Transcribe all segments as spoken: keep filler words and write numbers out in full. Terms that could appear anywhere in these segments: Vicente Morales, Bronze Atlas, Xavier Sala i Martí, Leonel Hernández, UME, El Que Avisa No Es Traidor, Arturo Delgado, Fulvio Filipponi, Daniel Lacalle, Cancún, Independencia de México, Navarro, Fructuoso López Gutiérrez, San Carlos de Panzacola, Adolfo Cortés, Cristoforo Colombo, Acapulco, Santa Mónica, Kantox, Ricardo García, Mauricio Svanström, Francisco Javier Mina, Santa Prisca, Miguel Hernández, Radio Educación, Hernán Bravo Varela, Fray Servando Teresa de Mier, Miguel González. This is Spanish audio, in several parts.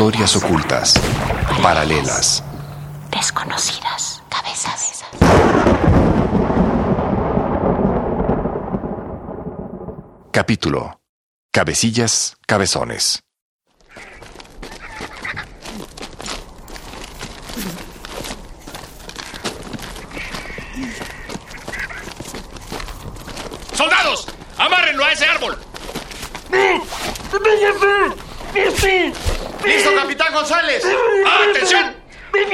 Historias ocultas, paralelas, desconocidas, cabezas. Capítulo: Cabecillas, cabezones. ¡Soldados! ¡Amárrenlo a ese árbol! ¡Listo, Capitán González! ¡Atención!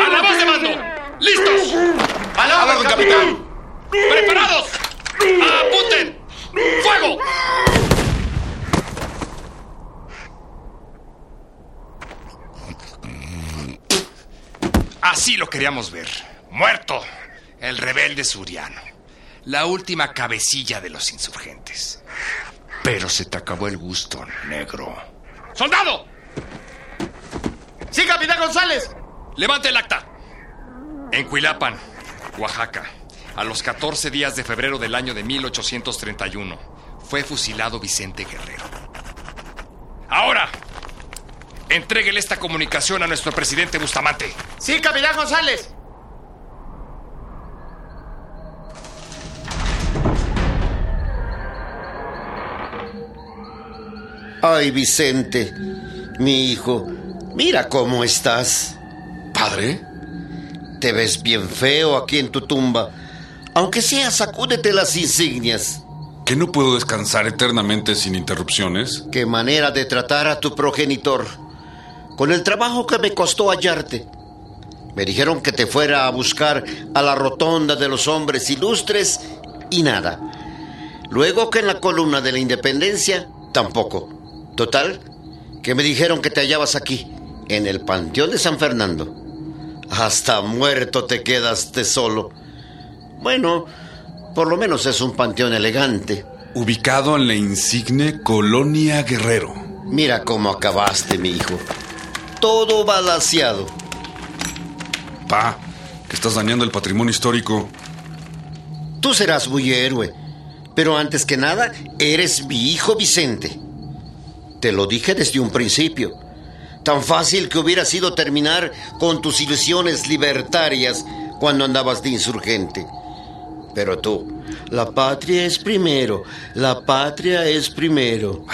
¡A la voz de mando! ¡Listos! ¡A la orden, Capitán! ¡Preparados! ¡Apunten! ¡Fuego! Así lo queríamos ver. Muerto el rebelde suriano, la última cabecilla de los insurgentes. Pero se te acabó el gusto, negro. ¡Soldado! ¡Sí, Capitán González! ¡Levante el acta! En Cuilapan, Oaxaca, a los catorce días de febrero del año de mil ochocientos treinta y uno, fue fusilado Vicente Guerrero. ¡Ahora! Entréguele esta comunicación a nuestro presidente Bustamante. ¡Sí, Capitán González! Ay, Vicente, mi hijo, mira cómo estás. ¿Padre? Te ves bien feo aquí en tu tumba. Aunque sea, sacúdete las insignias. ¿Que no puedo descansar eternamente sin interrupciones? Qué manera de tratar a tu progenitor. Con el trabajo que me costó hallarte. Me dijeron que te fuera a buscar a la rotonda de los hombres ilustres y nada. Luego que en la columna de la independencia, tampoco. Total, que me dijeron que te hallabas aquí, en el Panteón de San Fernando. Hasta muerto te quedaste solo. Bueno, por lo menos es un panteón elegante. Ubicado en la insigne Colonia Guerrero. Mira cómo acabaste, mi hijo. Todo balaceado. Pa, que estás dañando el patrimonio histórico. Tú serás muy héroe, pero antes que nada, eres mi hijo Vicente. Te lo dije desde un principio. Tan fácil que hubiera sido terminar con tus ilusiones libertarias cuando andabas de insurgente. Pero tú, la patria es primero, la patria es primero.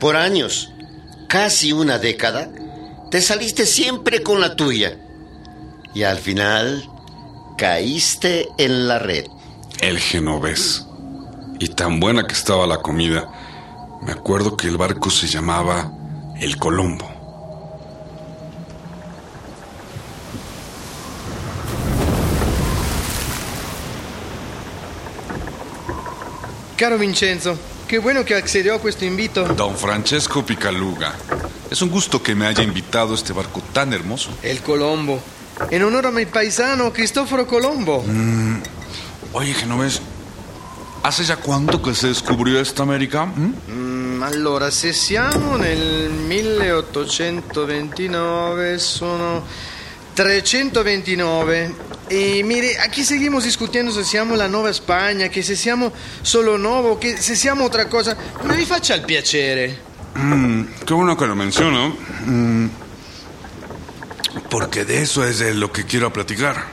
Por años, casi una década, te saliste siempre con la tuya. Y al final, caíste en la red. El genovés. Y tan buena que estaba la comida. Me acuerdo que el barco se llamaba El Colombo. Caro Vincenzo, qué bueno que accedió a este invito. Don Francesco Picaluga, es un gusto que me haya invitado a este barco tan hermoso. El Colombo, en honor a mi paisano Cristoforo Colombo. Mm, oye, Genovés, ¿hace ya cuánto que se descubrió esta América? ¿Mm? Mm, allora, se siamo nel milleottocentoventinove, sono trecentoventinove. E mire, aquí seguimos discutiendo se siamo la Nueva España, che se siamo solo nuovo, che se siamo otra cosa. Me vi faccia il piacere. Mm, qué bueno que lo menciono, mm, porque de eso es de lo que quiero platicar.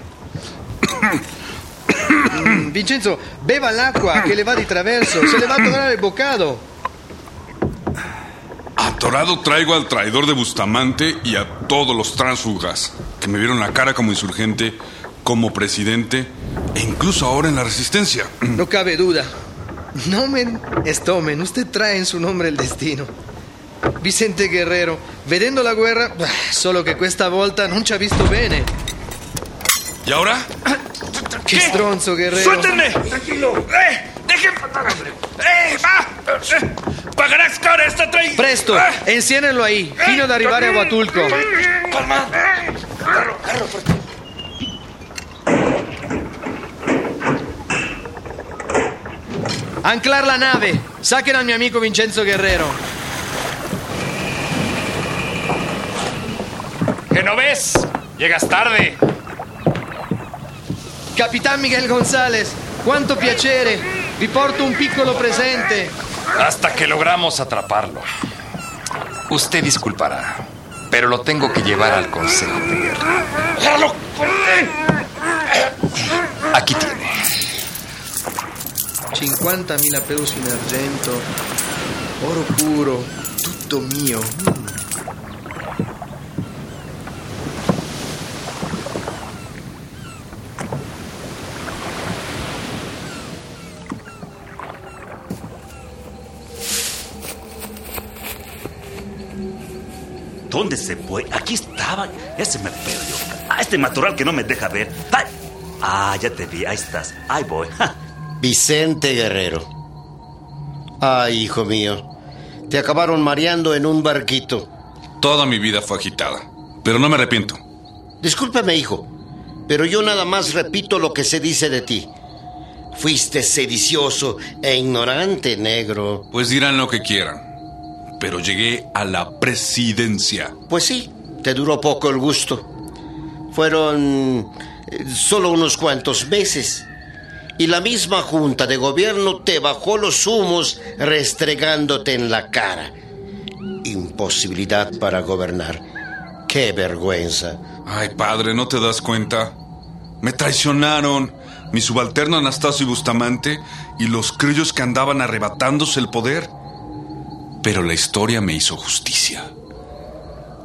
Vincenzo, beva l'acqua che le va di traverso, se le va a atorar el bocado. Atorado traigo al traidor de Bustamante y a todos los tránsfugas que me vieron la cara como insurgente, como presidente e incluso ahora en la resistencia. No cabe duda. Nomen est omen, usted trae en su nombre el destino. Vicente Guerrero, vedendo la guerra, solo che questa volta non ci ha visto bene. ¿Y ahora? ¡Qué estronzo, Guerrero! ¡Suéltenme! ¡Tranquilo! ¡Eh! ¡Dejen pasar, hombre! ¡Eh! ¡Va! Eh, ¡Pagarás cara esta traidora! ¡Presto! Ah. ¡Enciénenlo ahí! ¡Fino de arribar a Guatulco! ¡Calma! ¡Carro, carro! ¡Anclar la nave! ¡Saquen a mi amigo Vincenzo Guerrero! ¡Genovés! ¡Llegas tarde! Capitán Miguel González, cuánto piacere, vi porto un piccolo presente. Hasta que logramos atraparlo. Usted disculpará, pero lo tengo que llevar al Consejo de Guerra. ¡Ya lo corté! Aquí tiene. cincuantamila pesos in argento, oro puro, tutto mio. ¿Dónde se fue? Aquí estaba. Ya se me perdió. Ah, este matorral que no me deja ver. ¡Ay! Ah, ya te vi. Ahí estás. Ahí voy. Ja. Vicente Guerrero. Ay, hijo mío. Te acabaron mareando en un barquito. Toda mi vida fue agitada, pero no me arrepiento. Discúlpame, hijo, pero yo nada más repito lo que se dice de ti. Fuiste sedicioso e ignorante, negro. Pues dirán lo que quieran, pero llegué a la presidencia. Pues sí, te duró poco el gusto. Fueron eh, solo unos cuantos meses. Y la misma junta de gobierno te bajó los humos restregándote en la cara. Imposibilidad para gobernar. ¡Qué vergüenza! Ay, padre, ¿no te das cuenta? Me traicionaron mi subalterno Anastasio y Bustamante y los criollos que andaban arrebatándose el poder. Pero la historia me hizo justicia.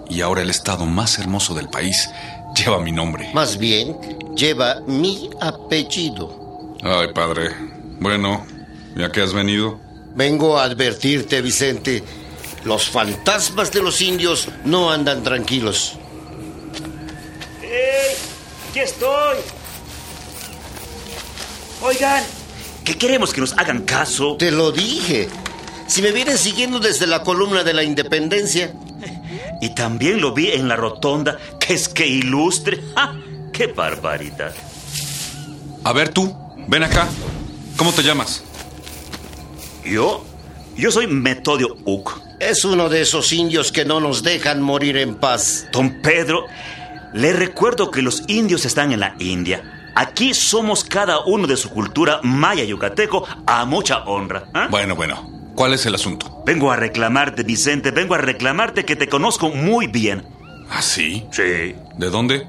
Y ahora el estado más hermoso del país lleva mi nombre. Más bien, lleva mi apellido. Ay, padre. Bueno, ¿ya que has venido? Vengo a advertirte, Vicente. Los fantasmas de los indios no andan tranquilos. ¡Ey! ¡Aquí estoy! Oigan, ¿qué queremos que nos hagan caso? Te lo dije. Si me vienen siguiendo desde la columna de la Independencia. Y también lo vi en la rotonda. ¡Que es que ilustre! ¡Ja! ¡Qué barbaridad! A ver tú, ven acá. ¿Cómo te llamas? ¿Yo? Yo soy Metodio Uc. Es uno de esos indios que no nos dejan morir en paz. Don Pedro, le recuerdo que los indios están en la India. Aquí somos cada uno de su cultura maya yucateco a mucha honra. ¿Eh? Bueno, bueno. ¿Cuál es el asunto? Vengo a reclamarte, Vicente. Vengo a reclamarte que te conozco muy bien. ¿Ah, sí? Sí. ¿De dónde?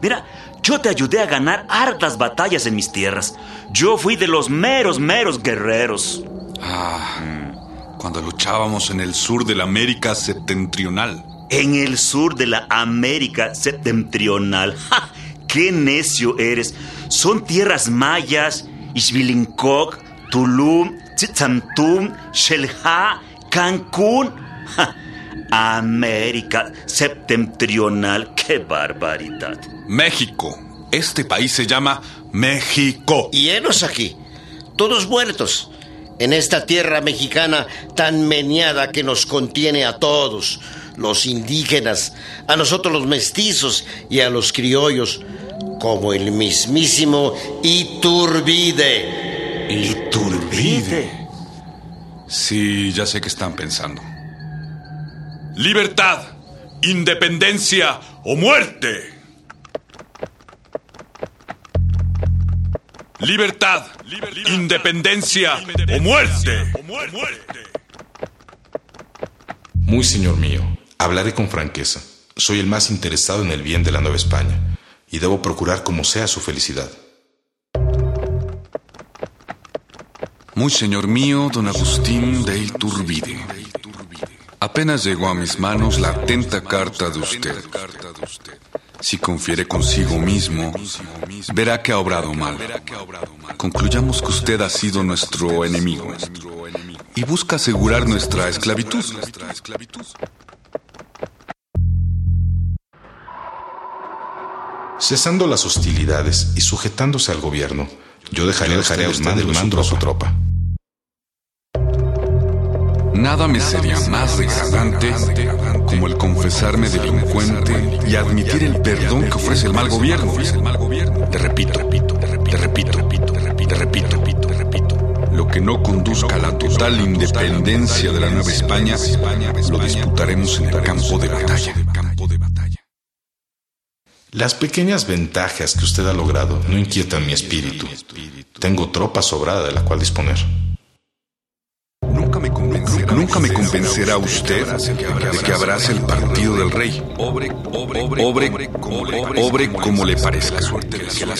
Mira, yo te ayudé a ganar hartas batallas en mis tierras. Yo fui de los meros, meros guerreros. Ah, cuando luchábamos en el sur de la América septentrional. En el sur de la América septentrional. ¡Ja! ¡Qué necio eres! Son tierras mayas, Isbilinkok, Tulum, Tzitzamtum, Shelha, Cancún. ¡Ja! América septentrional. ¡Qué barbaridad! México. Este país se llama México. Y enos aquí, todos muertos, en esta tierra mexicana tan meneada que nos contiene a todos, los indígenas, a nosotros los mestizos y a los criollos, como el mismísimo Iturbide. Iturbide. Sí, ya sé qué están pensando. Libertad, independencia o muerte. Libertad, Libertad independencia, independencia o muerte. O muerte. Muy señor mío, hablaré con franqueza. Soy el más interesado en el bien de la Nueva España y debo procurar como sea su felicidad. Muy señor mío, don Agustín de Iturbide. Apenas llegó a mis manos la atenta carta de usted. Si confiere consigo mismo, verá que ha obrado mal. Concluyamos que usted ha sido nuestro enemigo y busca asegurar nuestra esclavitud. Cesando las hostilidades y sujetándose al gobierno, yo dejaré, yo dejaré a usted el mando a su tropa. Nada me sería más degradante como el confesarme delincuente y admitir el perdón que ofrece el mal gobierno. Te repito, te repito, te repito, te repito. Lo que no conduzca a la total independencia de la Nueva España lo disputaremos en el campo de batalla. Las pequeñas ventajas que usted ha logrado no inquietan mi espíritu. Tengo tropa sobrada de la cual disponer. Nunca me convencerá, nunca me convencerá usted de que abrace el partido del rey. Obre, obre, obre, obre, obre como le parezca,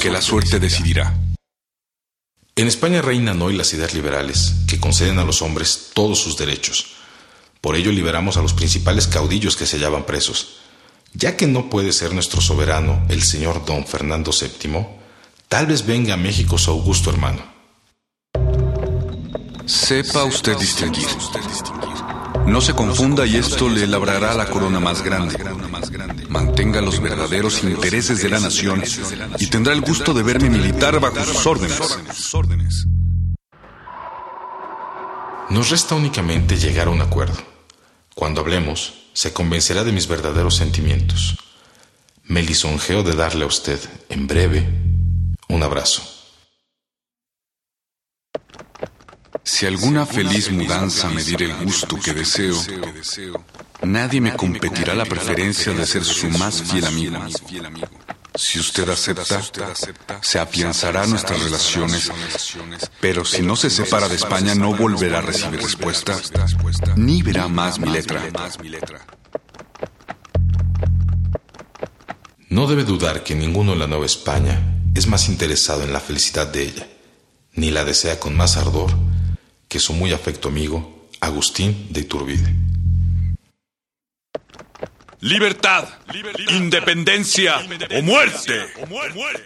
que la suerte decidirá. En España reinan hoy las ideas liberales, que conceden a los hombres todos sus derechos. Por ello liberamos a los principales caudillos que se hallaban presos. Ya que no puede ser nuestro soberano el señor don Fernando séptimo, tal vez venga a México su augusto hermano. Sepa usted distinguir. No se confunda y esto le labrará la corona más grande. Mantenga los verdaderos intereses de la nación y tendrá el gusto de verme militar bajo sus órdenes. Nos resta únicamente llegar a un acuerdo. Cuando hablemos, se convencerá de mis verdaderos sentimientos. Me lisonjeo de darle a usted, en breve, un abrazo. Si alguna feliz mudanza me diera el gusto que deseo, nadie me competirá la preferencia de ser su más fiel amigo. Si usted acepta, se afianzará nuestras relaciones, pero si no se separa de España no volverá a recibir respuesta, ni verá más mi letra. No debe dudar que ninguno en la Nueva España es más interesado en la felicidad de ella, ni la desea con más ardor que su muy afecto amigo Agustín de Iturbide. ¡Libertad! Libertad, independencia, independencia o, muerte. o muerte.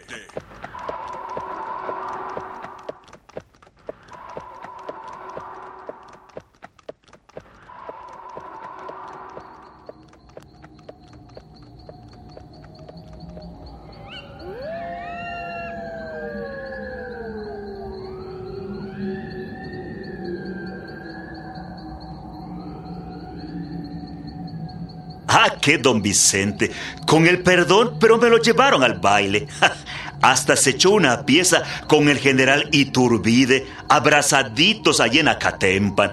¡Ah, qué don Vicente! Con el perdón, pero me lo llevaron al baile. Hasta se echó una pieza con el general Iturbide, abrazaditos allí en Acatempan.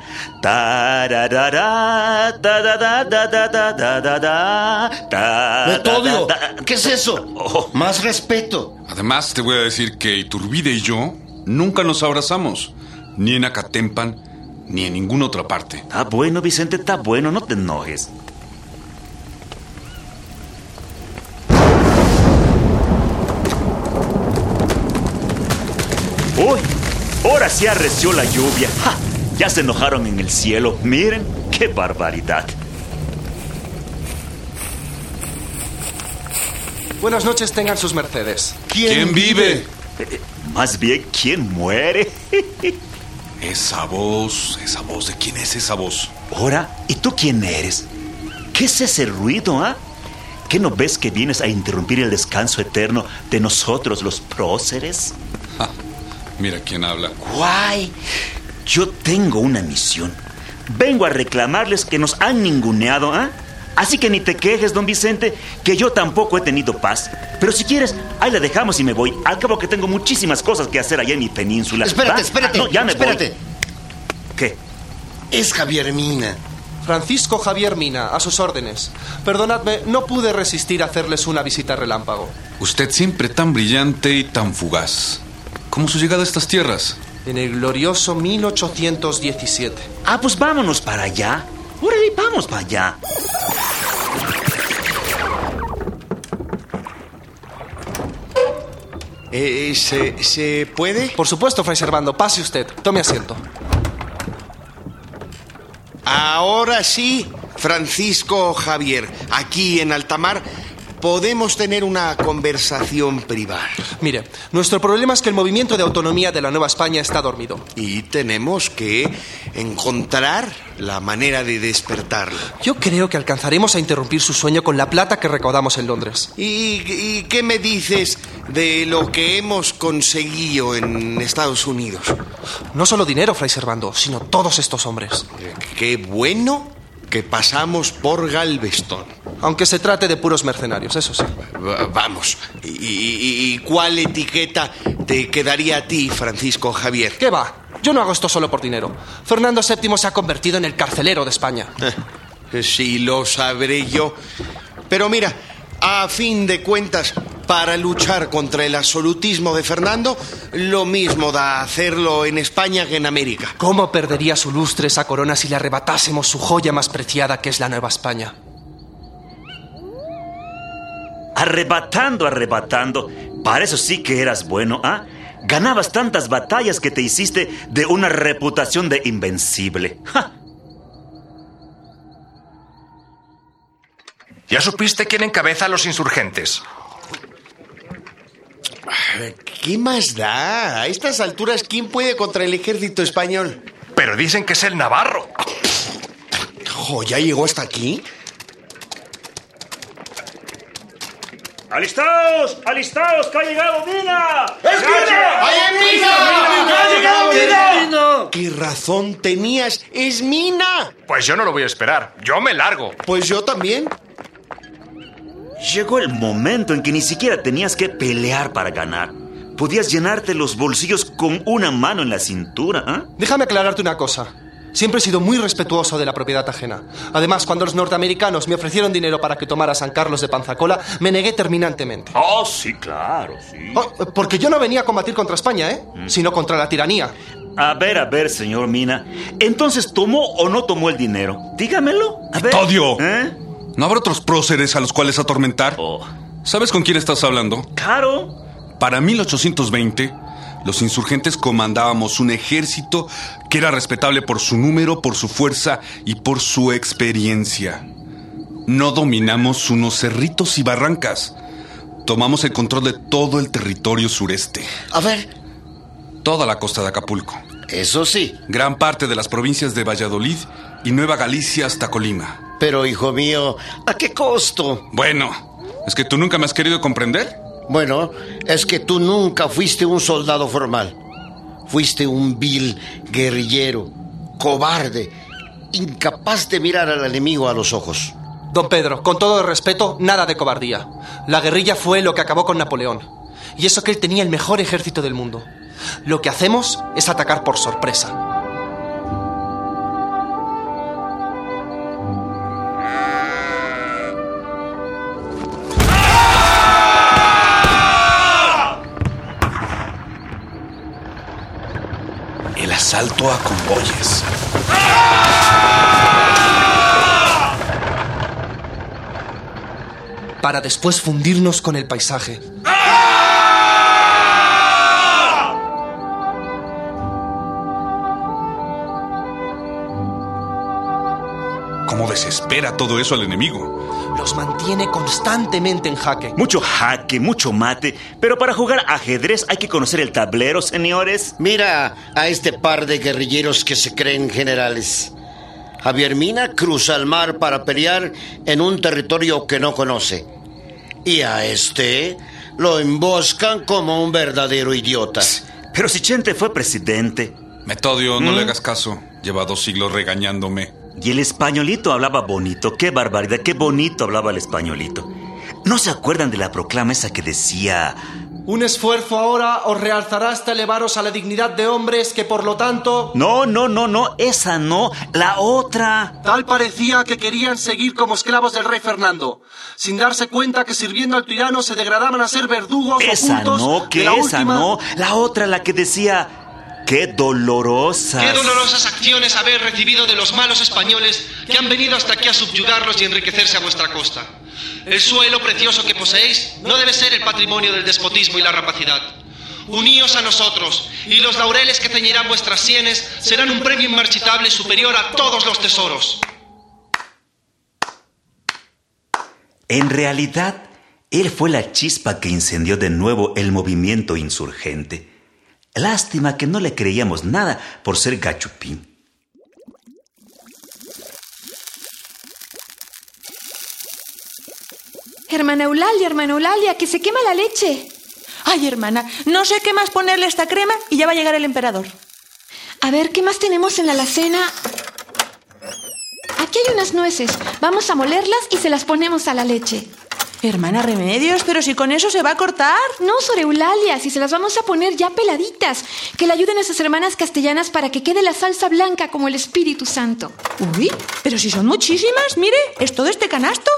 ¡Metodio! ¿Qué es eso? Oh. Más respeto. Además, te voy a decir que Iturbide y yo nunca nos abrazamos, ni en Acatempan, ni en ninguna otra parte. Está bueno, Vicente, está bueno, no te enojes. ¡Uy! Ahora sí arreció la lluvia. ¡Ja! Ya se enojaron en el cielo. Miren, qué barbaridad. Buenas noches tengan sus mercedes. ¿Quién, ¿Quién vive? vive? Eh, más bien, ¿quién muere? Esa voz, esa voz, ¿de quién es esa voz? Ahora, ¿y tú quién eres? ¿Qué es ese ruido, ah? ¿Qué no ves que vienes a interrumpir el descanso eterno de nosotros los próceres? ¡Ja! Mira quién habla. Guay, yo tengo una misión. Vengo a reclamarles que nos han ninguneado, ¿ah? ¿eh? Así que ni te quejes, don Vicente, que yo tampoco he tenido paz. Pero si quieres, ahí la dejamos y me voy. Al cabo que tengo muchísimas cosas que hacer allá en mi península. Espérate, ¿va? espérate. Ah, no, ya me espérate. voy. ¿Qué? Es Javier Mina. Francisco Javier Mina, a sus órdenes. Perdonadme, no pude resistir a hacerles una visita relámpago. Usted siempre tan brillante y tan fugaz. ¿Cómo su llegada a estas tierras? En el glorioso mil ochocientos diecisiete. Ah, pues vámonos para allá. Órale, vamos para allá. Eh, ¿se, ¿Se puede? Por supuesto, Fray Servando. Pase usted. Tome asiento. Ahora sí, Francisco Javier, aquí en Altamar. Podemos tener una conversación privada. Mire, nuestro problema es que el movimiento de autonomía de la Nueva España está dormido. Y tenemos que encontrar la manera de despertarlo. Yo creo que alcanzaremos a interrumpir su sueño con la plata que recaudamos en Londres. ¿Y, y qué me dices de lo que hemos conseguido en Estados Unidos? No solo dinero, Fray Servando, sino todos estos hombres. Qué bueno que pasamos por Galveston. Aunque se trate de puros mercenarios, eso sí. Vamos. ¿Y, y, y cuál etiqueta te quedaría a ti, Francisco Javier? ¿Qué va? Yo no hago esto solo por dinero. Fernando séptimo se ha convertido en el carcelero de España. Sí, lo sabré yo. Pero mira, a fin de cuentas, Para luchar contra el absolutismo de Fernando, lo mismo da hacerlo en España que en América. ¿Cómo perdería su lustre esa corona si le arrebatásemos su joya más preciada, que es la Nueva España? Arrebatando, arrebatando. Para eso sí que eras bueno, ¿ah? ¿eh? Ganabas tantas batallas que te hiciste de una reputación de invencible. ¡Ja! ¿Ya supiste quién encabeza a los insurgentes? ¿Qué más da? A estas alturas, ¿quién puede contra el ejército español? Pero dicen que es el navarro. Jo, ¿ya llegó hasta aquí? ¡Alistaos! ¡Alistaos! ¡Que ha llegado Mina! ¡Es Mina! ¡Oye, Mina! ¡Ha llegado Mina! ¿Qué razón tenías? ¡Es Mina! Pues yo no lo voy a esperar. Yo me largo. Pues yo también. Llegó el momento en que ni siquiera tenías que pelear para ganar. Podías llenarte los bolsillos con una mano en la cintura, ¿eh? Déjame aclararte una cosa. Siempre he sido muy respetuoso de la propiedad ajena. Además, cuando los norteamericanos me ofrecieron dinero para que tomara San Carlos de Panzacola, me negué terminantemente. Oh, sí, claro, sí. Oh, porque yo no venía a combatir contra España, ¿eh? Mm. Sino contra la tiranía. A ver, a ver, señor Mina. Entonces, ¿tomó o no tomó el dinero? Dígamelo. A ver. ¡Metodio! ¿Eh? ¿No habrá otros próceres a los cuales atormentar? Oh. ¿Sabes con quién estás hablando? Claro. Para mil ochocientos veinte, los insurgentes comandábamos un ejército que era respetable por su número, por su fuerza y por su experiencia. No dominamos unos cerritos y barrancas. Tomamos el control de todo el territorio sureste. A ver. Toda la costa de Acapulco. Eso sí. Gran parte de las provincias de Valladolid y Nueva Galicia hasta Colima. Pero, hijo mío, ¿a qué costo? Bueno, ¿es que tú nunca me has querido comprender? Bueno, es que tú nunca fuiste un soldado formal. Fuiste un vil guerrillero, cobarde, incapaz de mirar al enemigo a los ojos. Don Pedro, con todo el respeto, nada de cobardía. La guerrilla fue lo que acabó con Napoleón. Y eso que él tenía el mejor ejército del mundo. Lo que hacemos es atacar por sorpresa. Asalto a convoyes. Para después fundirnos con el paisaje. ¿Cómo desespera todo eso al enemigo? Los mantiene constantemente en jaque. Mucho jaque, mucho mate. Pero para jugar ajedrez hay que conocer el tablero, señores. Mira a este par de guerrilleros que se creen generales. Javier Mina cruza el mar para pelear en un territorio que no conoce. Y a este lo emboscan como un verdadero idiota. Pero si Chente fue presidente. Metodio, no ¿Mm? le hagas caso. Lleva dos siglos regañándome. Y el españolito hablaba bonito. ¡Qué barbaridad! ¡Qué bonito hablaba el españolito! ¿No se acuerdan de la proclama esa que decía: un esfuerzo ahora os realzará hasta elevaros a la dignidad de hombres que por lo tanto... No, no, no, no, esa no, la otra. Tal parecía que querían seguir como esclavos del rey Fernando, sin darse cuenta que sirviendo al tirano se degradaban a ser verdugos esa ocultos. Esa no, que esa última... no, la otra, la que decía... ¡Qué dolorosas! ¡Qué dolorosas acciones habéis recibido de los malos españoles que han venido hasta aquí a subyugarlos y enriquecerse a vuestra costa! El suelo precioso que poseéis no debe ser el patrimonio del despotismo y la rapacidad. Uníos a nosotros, y los laureles que ceñirán vuestras sienes serán un premio inmarchitable superior a todos los tesoros. En realidad, él fue la chispa que incendió de nuevo el movimiento insurgente. Lástima que no le creíamos nada por ser gachupín. Hermana Eulalia, hermana Eulalia, que se quema la leche. Ay, hermana, no sé qué más ponerle a esta crema y ya va a llegar el emperador. A ver, ¿qué más tenemos en la alacena? Aquí hay unas nueces. Vamos a molerlas y se las ponemos a la leche. Hermana Remedios, pero si con eso se va a cortar. No, Sor Eulalia, si se las vamos a poner ya peladitas. Que le ayuden a nuestras hermanas castellanas para que quede la salsa blanca como el Espíritu Santo. Uy, pero si son muchísimas, mire, ¿es todo este canasto?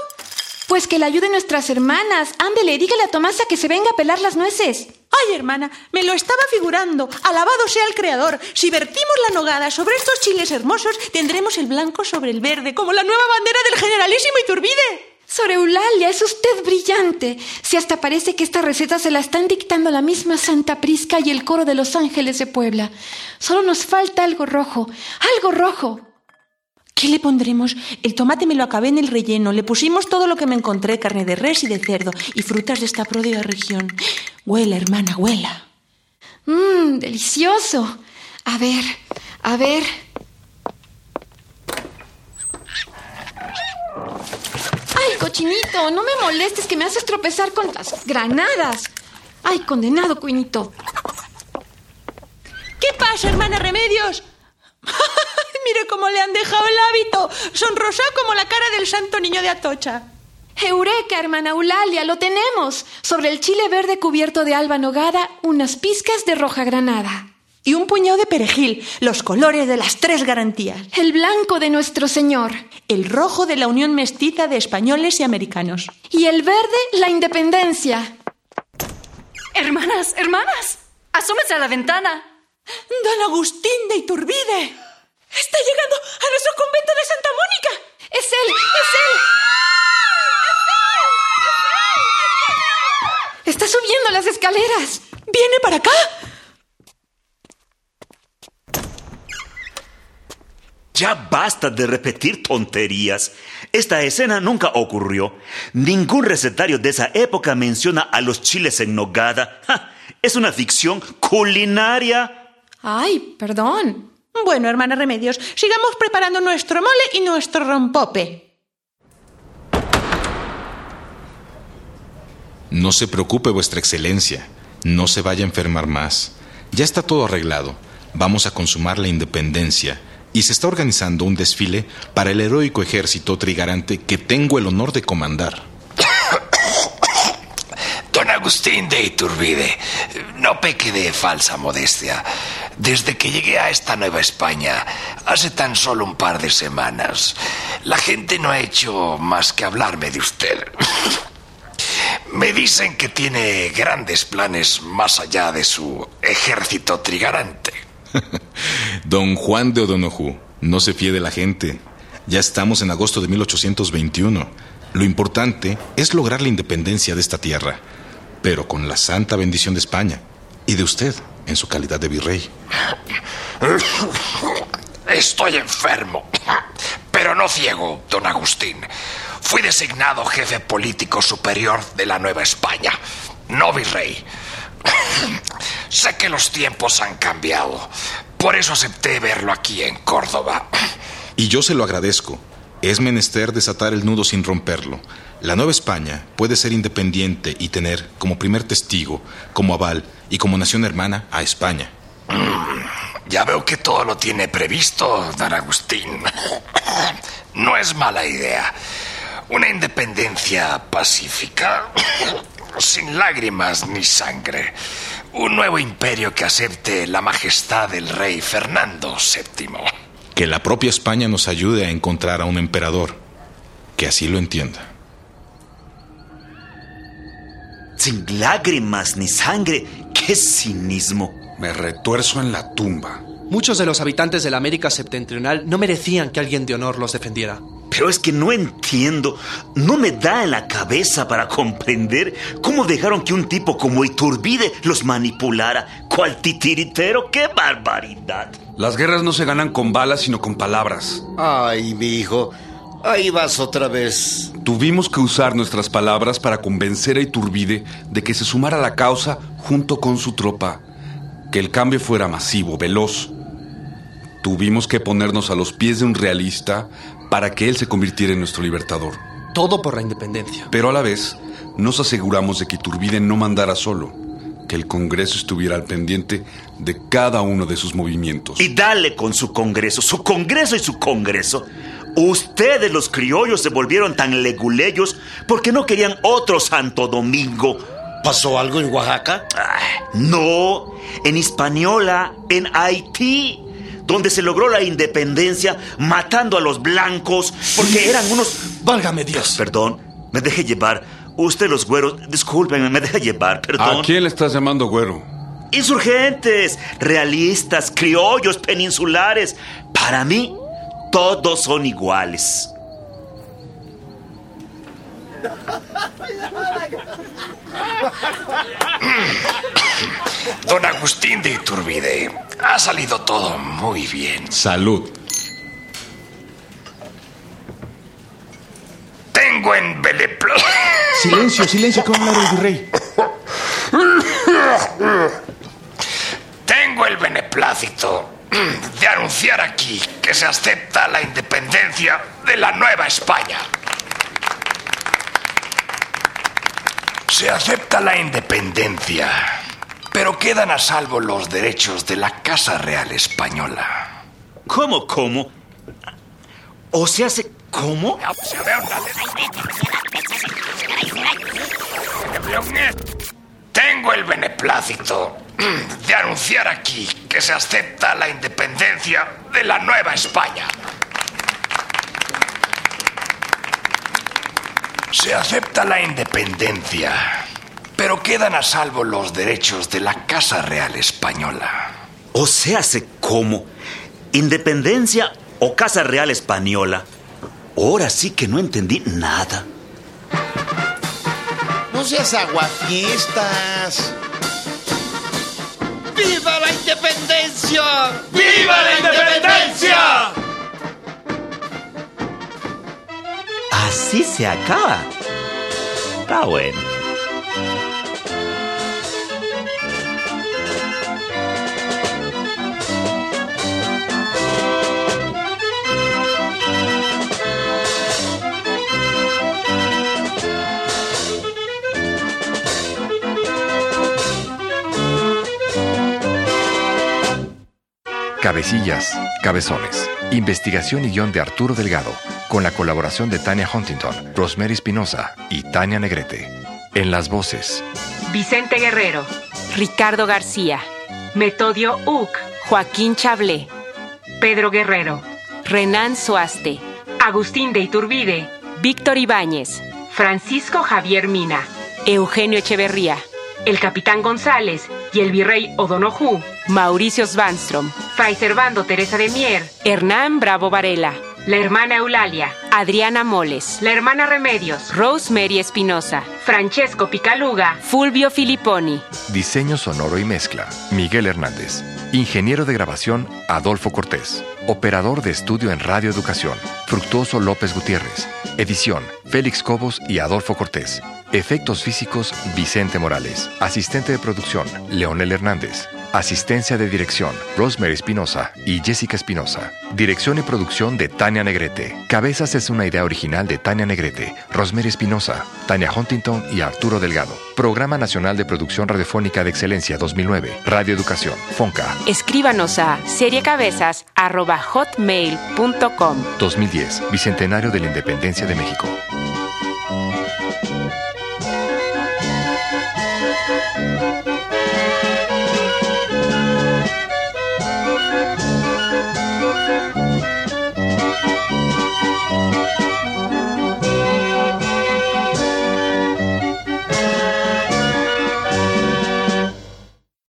Pues que le ayuden nuestras hermanas. Ándele, dígale a Tomasa que se venga a pelar las nueces. Ay, hermana, me lo estaba figurando. Alabado sea el Creador. Si vertimos la nogada sobre estos chiles hermosos, tendremos el blanco sobre el verde, como la nueva bandera del generalísimo Iturbide. Sor Eulalia, es usted brillante. Si hasta parece que esta receta se la están dictando la misma Santa Prisca y el coro de los ángeles de Puebla. Solo nos falta algo rojo, algo rojo. ¿Qué le pondremos? El tomate me lo acabé en el relleno. Le pusimos todo lo que me encontré, carne de res y de cerdo, y frutas de esta pródiga región. Huela, hermana, huela. Mmm, delicioso. A ver, a ver. ¡Ay, cochinito! No me molestes, que me haces tropezar con las granadas. ¡Ay, condenado cuinito! ¿Qué pasa, hermana Remedios? ¡Mire cómo le han dejado el hábito! Sonrosado como la cara del santo niño de Atocha. ¡Eureka, hermana Eulalia! ¡Lo tenemos! Sobre el chile verde cubierto de alba nogada, unas pizcas de roja granada. Y un puñado de perejil, los colores de las tres garantías. El blanco de nuestro Señor. El rojo de la unión mestiza de españoles y americanos. Y el verde, la independencia. Hermanas, hermanas, asómense a la ventana. Don Agustín de Iturbide. Está llegando a nuestro convento de Santa Mónica. Es él, es él. ¡Es él! ¡Es él! ¡Es él! Está subiendo las escaleras. ¿Viene para acá? Ya basta de repetir tonterías. Esta escena nunca ocurrió. Ningún recetario de esa época menciona a los chiles en nogada. ¡Ja! Es una ficción culinaria. Ay, perdón. Bueno, hermana Remedios, sigamos preparando nuestro mole y nuestro rompope. No se preocupe, vuestra excelencia. No se vaya a enfermar más. Ya está todo arreglado. Vamos a consumar la independencia. Y se está organizando un desfile para el heroico ejército trigarante que tengo el honor de comandar. Don Agustín de Iturbide, no peque de falsa modestia. Desde que llegué a esta Nueva España, hace tan solo un par de semanas, la gente no ha hecho más que hablarme de usted. Me dicen que tiene grandes planes más allá de su ejército trigarante. Don Juan de Odonojú, no se fíe de la gente. Ya estamos en agosto de mil ochocientos veintiuno. Lo importante es lograr la independencia de esta tierra, pero con la santa bendición de España y de usted en su calidad de virrey. Estoy enfermo, pero no ciego, don Agustín. Fui designado jefe político superior de la Nueva España, no virrey. Sé que los tiempos han cambiado. Por eso acepté verlo aquí en Córdoba. Y yo se lo agradezco. Es menester desatar el nudo sin romperlo. La Nueva España puede ser independiente y tener como primer testigo, como aval y como nación hermana a España. mm, Ya veo que todo lo tiene previsto, don Agustín. No es mala idea. Una independencia pacífica, sin lágrimas ni sangre. Un nuevo imperio que acepte la majestad del rey Fernando séptimo. Que la propia España nos ayude a encontrar a un emperador que así lo entienda. Sin lágrimas ni sangre, ¡qué cinismo! Me retuerzo en la tumba. Muchos de los habitantes de la América septentrional no merecían que alguien de honor los defendiera. Pero es que no entiendo, no me da en la cabeza para comprender cómo dejaron que un tipo como Iturbide los manipulara. ¡Cuál titiritero! ¡Qué barbaridad! Las guerras no se ganan con balas, sino con palabras. Ay, mi hijo, ahí vas otra vez. Tuvimos que usar nuestras palabras para convencer a Iturbide de que se sumara a la causa junto con su tropa. Que el cambio fuera masivo, veloz. Tuvimos que ponernos a los pies de un realista para que él se convirtiera en nuestro libertador. Todo por la independencia. Pero a la vez, nos aseguramos de que Iturbide no mandara solo, que el Congreso estuviera al pendiente de cada uno de sus movimientos. Y dale con su Congreso, su Congreso y su Congreso. Ustedes, los criollos, se volvieron tan leguleyos porque no querían otro Santo Domingo. ¿Pasó algo en Oaxaca? Ah, no, en Hispaniola, en Haití, donde se logró la independencia matando a los blancos porque eran unos... ¡Válgame Dios! Perdón, Me deje llevar. Usted, los güeros, discúlpenme, me deja llevar, perdón. ¿A quién le estás llamando güero? Insurgentes, realistas, criollos, peninsulares. Para mí, todos son iguales. Don Agustín de Iturbide, ha salido todo muy bien. Salud. Tengo en beneplácito. Silencio, silencio, que va a hablar el virrey. Tengo el beneplácito de anunciar aquí que se acepta la independencia de la Nueva España. Se acepta la independencia, pero quedan a salvo los derechos de la Casa Real Española. ¿Cómo, cómo? O sea, se... ¿cómo? Tengo el beneplácito de anunciar aquí que se acepta la independencia de la Nueva España. Se acepta la independencia, pero quedan a salvo los derechos de la Casa Real Española. O sea, ¿se cómo? ¿Independencia o Casa Real Española? Ahora sí que no entendí nada. No seas aguafiestas. ¡Viva la independencia! ¡Viva la independencia! ¿Así se acaba? Está bueno. Cabecillas, cabezones. Investigación y guión de Arturo Delgado, con la colaboración de Tania Huntington, Rosemary Espinosa y Tania Negrete. En las voces: Vicente Guerrero, Ricardo García, Metodio Uc, Joaquín Chablé, Pedro Guerrero, Renán Soaste, Agustín de Iturbide, Víctor Ibáñez, Francisco Javier Mina, Eugenio Echeverría, el Capitán González y el Virrey Odonojú, Mauricio Svanström, Fray Servando Teresa de Mier, Hernán Bravo Varela, la hermana Eulalia, Adriana Moles, la hermana Remedios, Rosemary Espinosa, Francesco Picaluga, Fulvio Filipponi. Diseño sonoro y mezcla, Miguel Hernández. Ingeniero de grabación, Adolfo Cortés. Operador de estudio en Radio Educación, Fructuoso López Gutiérrez. Edición, Félix Cobos y Adolfo Cortés. Efectos físicos, Vicente Morales. Asistente de producción, Leonel Hernández. Asistencia de dirección, Rosemary Espinosa y Jessica Espinosa. Dirección y producción de Tania Negrete. Cabezas es una idea original de Tania Negrete, Rosemary Espinosa, Tania Huntington y Arturo Delgado. Programa Nacional de Producción Radiofónica de Excelencia dos mil nueve. Radio Educación, FONCA. Escríbanos a seriecabezas arroba hotmail punto com. dos mil diez, Bicentenario de la Independencia de México. Thank you.